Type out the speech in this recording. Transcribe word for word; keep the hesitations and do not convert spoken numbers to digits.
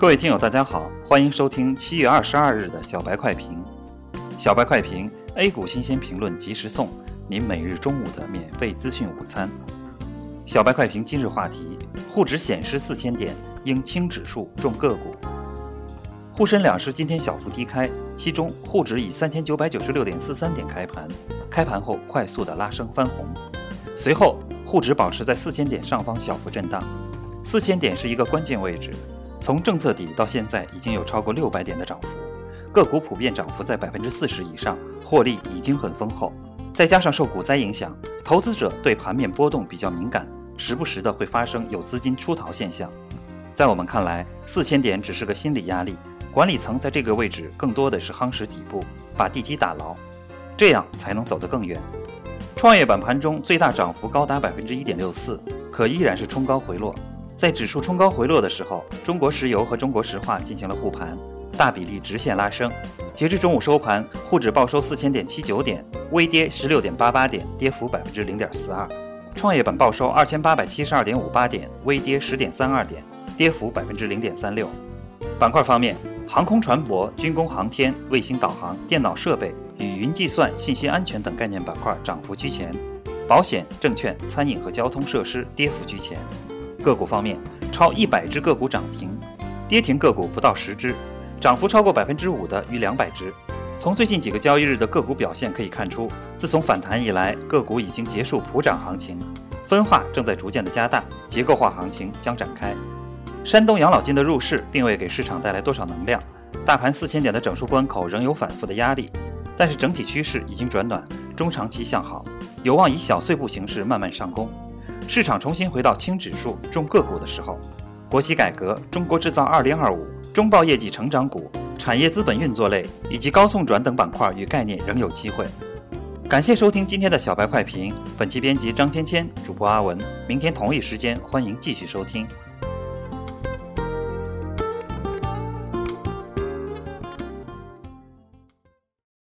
各位听友大家好，欢迎收听七月二十二日的小白快评。小白快评 A 股新鲜评论及时送您每日中午的免费资讯午餐。小白快评今日话题：沪指显失四千点，应轻指数重个股。沪深两市今天小幅低开，其中沪指以 三千九百九十六点四三 点开盘，开盘后快速的拉升翻红，随后沪指保持在四千点上方小幅震荡。四千点是一个关键位置，从政策底到现在已经有超过六百点的涨幅，个股普遍涨幅在 百分之四十 以上，获利已经很丰厚。再加上受股灾影响，投资者对盘面波动比较敏感，时不时的会发生有资金出逃现象。在我们看来，四千点只是个心理压力，管理层在这个位置更多的是夯实底部，把地基打牢，这样才能走得更远。创业板盘中最大涨幅高达 百分之一点六四， 可依然是冲高回落。在指数冲高回落的时候，中国石油和中国石化进行了护盘，大比例直线拉升。截至中午收盘，沪指报收 四千点七九 点，微跌 十六点八八 点，跌幅 百分之零点四二。 创业板报收 二千八百七十二点五八 点，微跌 十点三二 点，跌幅 百分之零点三六。 板块方面，航空船舶、军工航天、卫星导航、电脑设备与云计算、信息安全等概念板块涨幅居前，保险、证券、餐饮和交通设施跌幅居前。个股方面，超一百只个股涨停，跌停个股不到十只，涨幅超过 百分之五 的逾两百只。从最近几个交易日的个股表现可以看出，自从反弹以来，个股已经结束普涨行情，分化正在逐渐的加大，结构化行情将展开。山东养老金的入市并未给市场带来多少能量，大盘四千点的整数关口仍有反复的压力，但是整体趋势已经转暖，中长期向好，有望以小碎步形式慢慢上攻。市场重新回到轻指数重个股的时候，国企改革、中国制造二零二五、中报业绩成长股、产业资本运作类以及高送转等板块与概念仍有机会。感谢收听今天的小白快评，本期编辑张芊芊，主播阿文。明天同一时间欢迎继续收听。